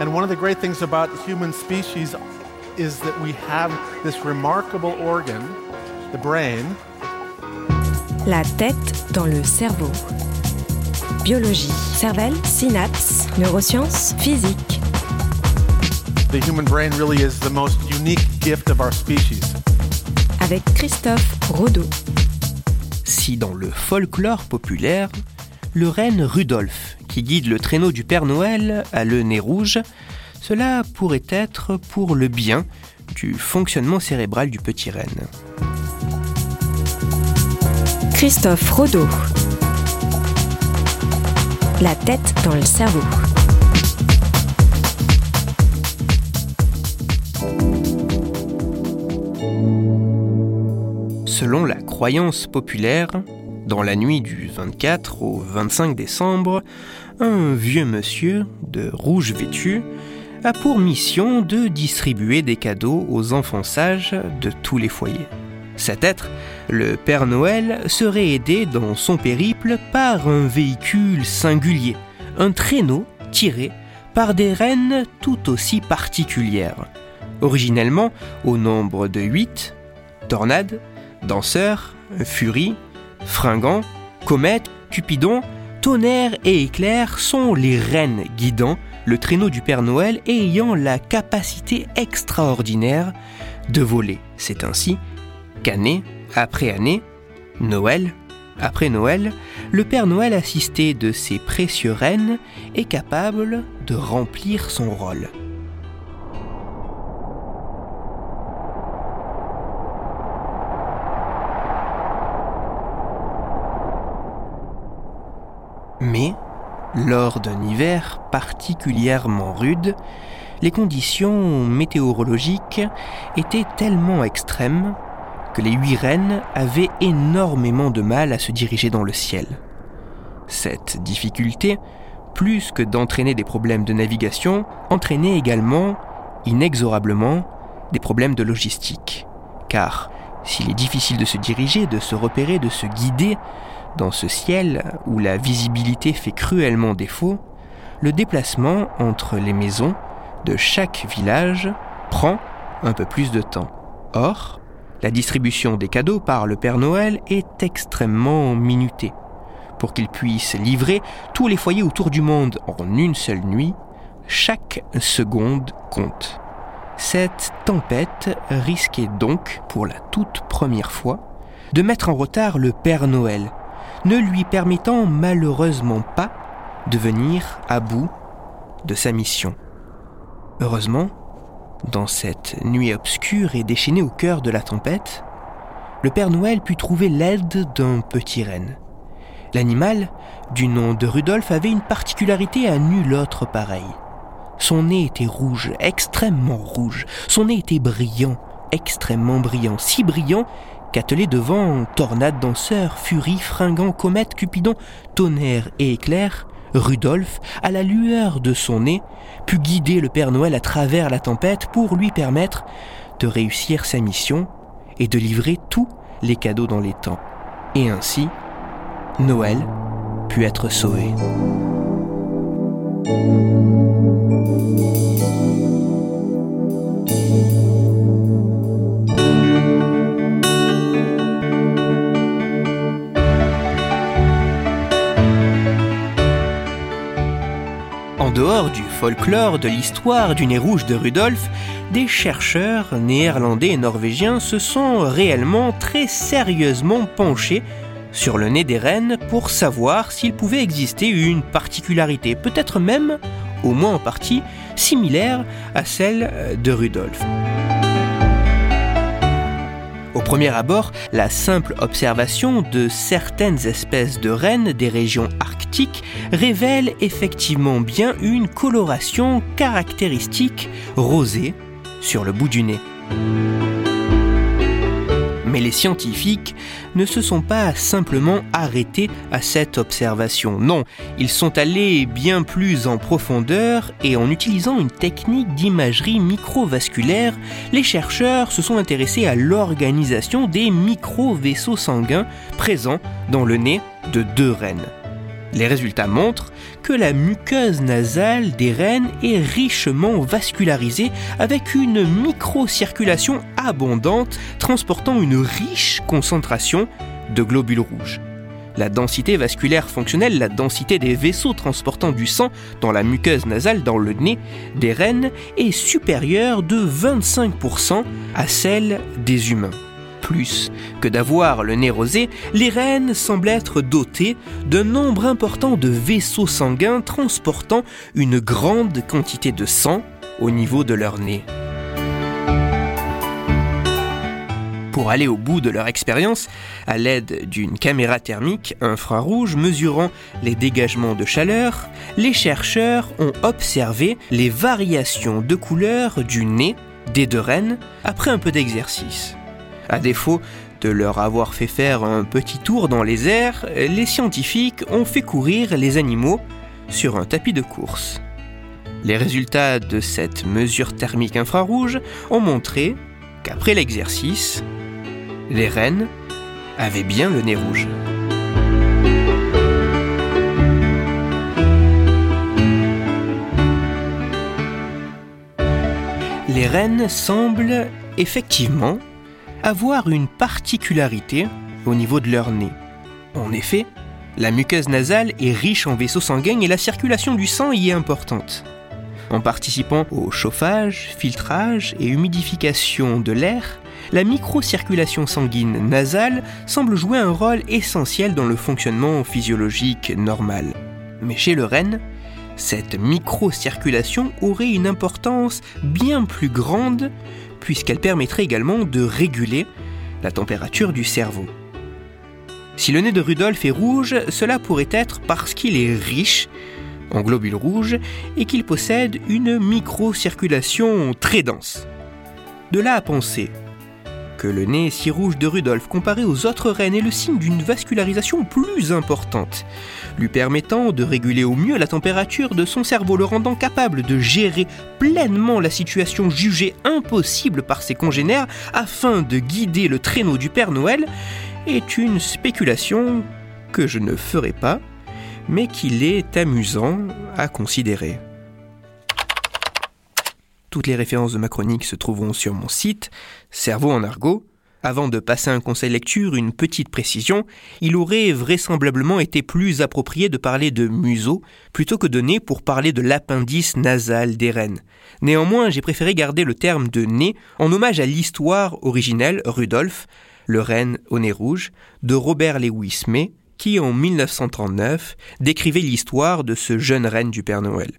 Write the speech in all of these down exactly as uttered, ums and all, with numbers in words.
And one of the great things about the human species is that we have this remarkable organ, the brain. La tête dans le cerveau. Biologie, cervelle, synapses, neurosciences, physique. The human brain really is the most unique gift of our species. Avec Christophe Rodeau. Si dans le folklore populaire, le renne Rudolph, qui guide le traîneau du Père Noël, a le nez rouge, cela pourrait être pour le bien du fonctionnement cérébral du petit renne. Christophe Rodeau. La tête dans le cerveau. Selon la croyance populaire, dans la nuit du vingt-quatre au vingt-cinq décembre, un vieux monsieur, de rouge vêtu, a pour mission de distribuer des cadeaux aux enfants sages de tous les foyers. Cet être, le Père Noël, serait aidé dans son périple par un véhicule singulier, un traîneau tiré par des rennes tout aussi particulières. Originellement, au nombre de huit, Tornade, Danseur, Furie, Fringant, Comète, Cupidon, Tonnerre et Éclair sont les rennes guidant le traîneau du Père Noël et ayant la capacité extraordinaire de voler. C'est ainsi qu'année après année, Noël après Noël, le Père Noël assisté de ses précieux rennes est capable de remplir son rôle. Mais, lors d'un hiver particulièrement rude, les conditions météorologiques étaient tellement extrêmes que les huit rennes avaient énormément de mal à se diriger dans le ciel. Cette difficulté, plus que d'entraîner des problèmes de navigation, entraînait également, inexorablement, des problèmes de logistique. Car, s'il est difficile de se diriger, de se repérer, de se guider, dans ce ciel où la visibilité fait cruellement défaut, le déplacement entre les maisons de chaque village prend un peu plus de temps. Or, la distribution des cadeaux par le Père Noël est extrêmement minutée. Pour qu'il puisse livrer tous les foyers autour du monde en une seule nuit, chaque seconde compte. Cette tempête risquait donc, pour la toute première fois, de mettre en retard le Père Noël, ne lui permettant malheureusement pas de venir à bout de sa mission. Heureusement, dans cette nuit obscure et déchaînée au cœur de la tempête, le Père Noël put trouver l'aide d'un petit renne. L'animal, du nom de Rudolph, avait une particularité à nul autre pareil. Son nez était rouge, extrêmement rouge. Son nez était brillant, extrêmement brillant, si brillant qu'attelé devant Tornade, Danseur, Furie, Fringant, Comète, Cupidon, Tonnerre et Éclair, Rudolph, à la lueur de son nez, put guider le Père Noël à travers la tempête pour lui permettre de réussir sa mission et de livrer tous les cadeaux dans les temps. Et ainsi, Noël put être sauvé. En dehors du folklore de l'histoire du nez rouge de Rudolf, des chercheurs néerlandais et norvégiens se sont réellement très sérieusement penchés sur le nez des rennes pour savoir s'il pouvait exister une particularité, peut-être même, au moins en partie, similaire à celle de Rudolf. Au premier abord, la simple observation de certaines espèces de rennes des régions arctiques révèle effectivement bien une coloration caractéristique rosée sur le bout du nez. Mais les scientifiques ne se sont pas simplement arrêtés à cette observation. Non, ils sont allés bien plus en profondeur et en utilisant une technique d'imagerie microvasculaire, les chercheurs se sont intéressés à l'organisation des micro-vaisseaux sanguins présents dans le nez de deux rennes. Les résultats montrent que la muqueuse nasale des rennes est richement vascularisée avec une microcirculation abondante transportant une riche concentration de globules rouges. La densité vasculaire fonctionnelle, la densité des vaisseaux transportant du sang dans la muqueuse nasale, dans le nez des rennes, est supérieure de vingt-cinq pour cent à celle des humains. Plus que d'avoir le nez rosé, les rennes semblent être dotées d'un nombre important de vaisseaux sanguins transportant une grande quantité de sang au niveau de leur nez. Pour aller au bout de leur expérience, à l'aide d'une caméra thermique infrarouge mesurant les dégagements de chaleur, les chercheurs ont observé les variations de couleur du nez des deux rennes après un peu d'exercice. À défaut de leur avoir fait faire un petit tour dans les airs, les scientifiques ont fait courir les animaux sur un tapis de course. Les résultats de cette mesure thermique infrarouge ont montré qu'après l'exercice, les rennes avaient bien le nez rouge. Les rennes semblent effectivement avoir une particularité au niveau de leur nez. En effet, la muqueuse nasale est riche en vaisseaux sanguins et la circulation du sang y est importante. En participant au chauffage, filtrage et humidification de l'air, la microcirculation sanguine nasale semble jouer un rôle essentiel dans le fonctionnement physiologique normal. Mais chez le renne, cette microcirculation aurait une importance bien plus grande puisqu'elle permettrait également de réguler la température du cerveau. Si le nez de Rudolph est rouge, cela pourrait être parce qu'il est riche en globules rouges et qu'il possède une microcirculation très dense. De là à penser que le nez si rouge de Rudolph comparé aux autres rennes est le signe d'une vascularisation plus importante, lui permettant de réguler au mieux la température de son cerveau, le rendant capable de gérer pleinement la situation jugée impossible par ses congénères afin de guider le traîneau du Père Noël, est une spéculation que je ne ferai pas, mais qu'il est amusant à considérer. Toutes les références de ma chronique se trouveront sur mon site, Cerveau en argot. Avant de passer un conseil lecture, une petite précision, il aurait vraisemblablement été plus approprié de parler de museau plutôt que de nez pour parler de l'appendice nasal des rennes. Néanmoins, j'ai préféré garder le terme de nez en hommage à l'histoire originelle Rudolph, le renne au nez rouge, de Robert Lewis May, qui en mille neuf cent trente-neuf décrivait l'histoire de ce jeune renne du Père Noël.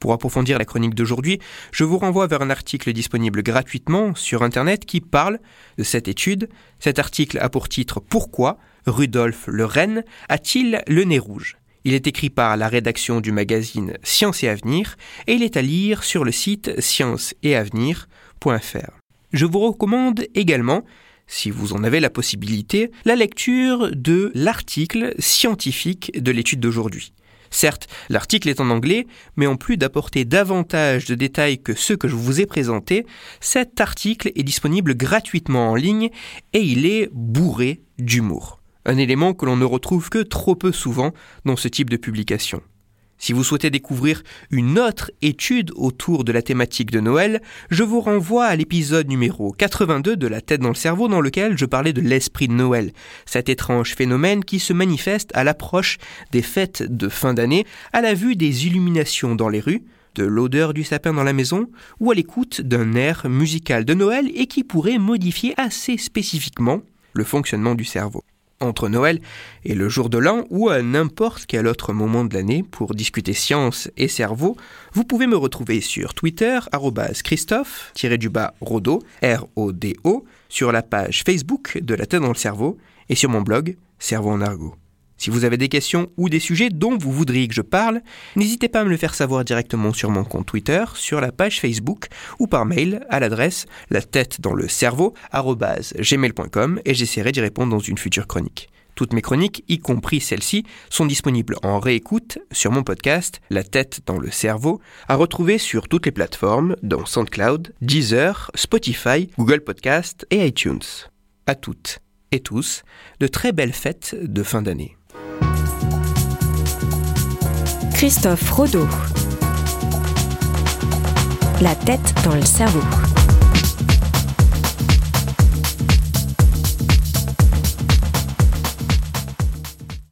Pour approfondir la chronique d'aujourd'hui, je vous renvoie vers un article disponible gratuitement sur Internet qui parle de cette étude. Cet article a pour titre « Pourquoi Rudolph le renne a-t-il le nez rouge ?» Il est écrit par la rédaction du magazine Science et Avenir et il est à lire sur le site science et avenir point f r. Je vous recommande également, si vous en avez la possibilité, la lecture de l'article scientifique de l'étude d'aujourd'hui. Certes, l'article est en anglais, mais en plus d'apporter davantage de détails que ceux que je vous ai présentés, cet article est disponible gratuitement en ligne et il est bourré d'humour. Un élément que l'on ne retrouve que trop peu souvent dans ce type de publication. Si vous souhaitez découvrir une autre étude autour de la thématique de Noël, je vous renvoie à l'épisode numéro quatre-vingt-deux de La Tête dans le Cerveau dans lequel je parlais de l'esprit de Noël, cet étrange phénomène qui se manifeste à l'approche des fêtes de fin d'année, à la vue des illuminations dans les rues, de l'odeur du sapin dans la maison ou à l'écoute d'un air musical de Noël et qui pourrait modifier assez spécifiquement le fonctionnement du cerveau. Entre Noël et le jour de l'an ou à n'importe quel autre moment de l'année pour discuter science et cerveau, vous pouvez me retrouver sur Twitter, arobase Christophe Rodeau, R O D O, sur la page Facebook de La Tête dans le Cerveau et sur mon blog Cerveau en argot. Si vous avez des questions ou des sujets dont vous voudriez que je parle, n'hésitez pas à me le faire savoir directement sur mon compte Twitter, sur la page Facebook ou par mail à l'adresse la tête dans le cerveau arobase gmail point com et j'essaierai d'y répondre dans une future chronique. Toutes mes chroniques, y compris celles-ci, sont disponibles en réécoute sur mon podcast La Tête dans le Cerveau, à retrouver sur toutes les plateformes dont SoundCloud, Deezer, Spotify, Google Podcast et iTunes. À toutes et tous, de très belles fêtes de fin d'année. Christophe Rodeau. La tête dans le cerveau.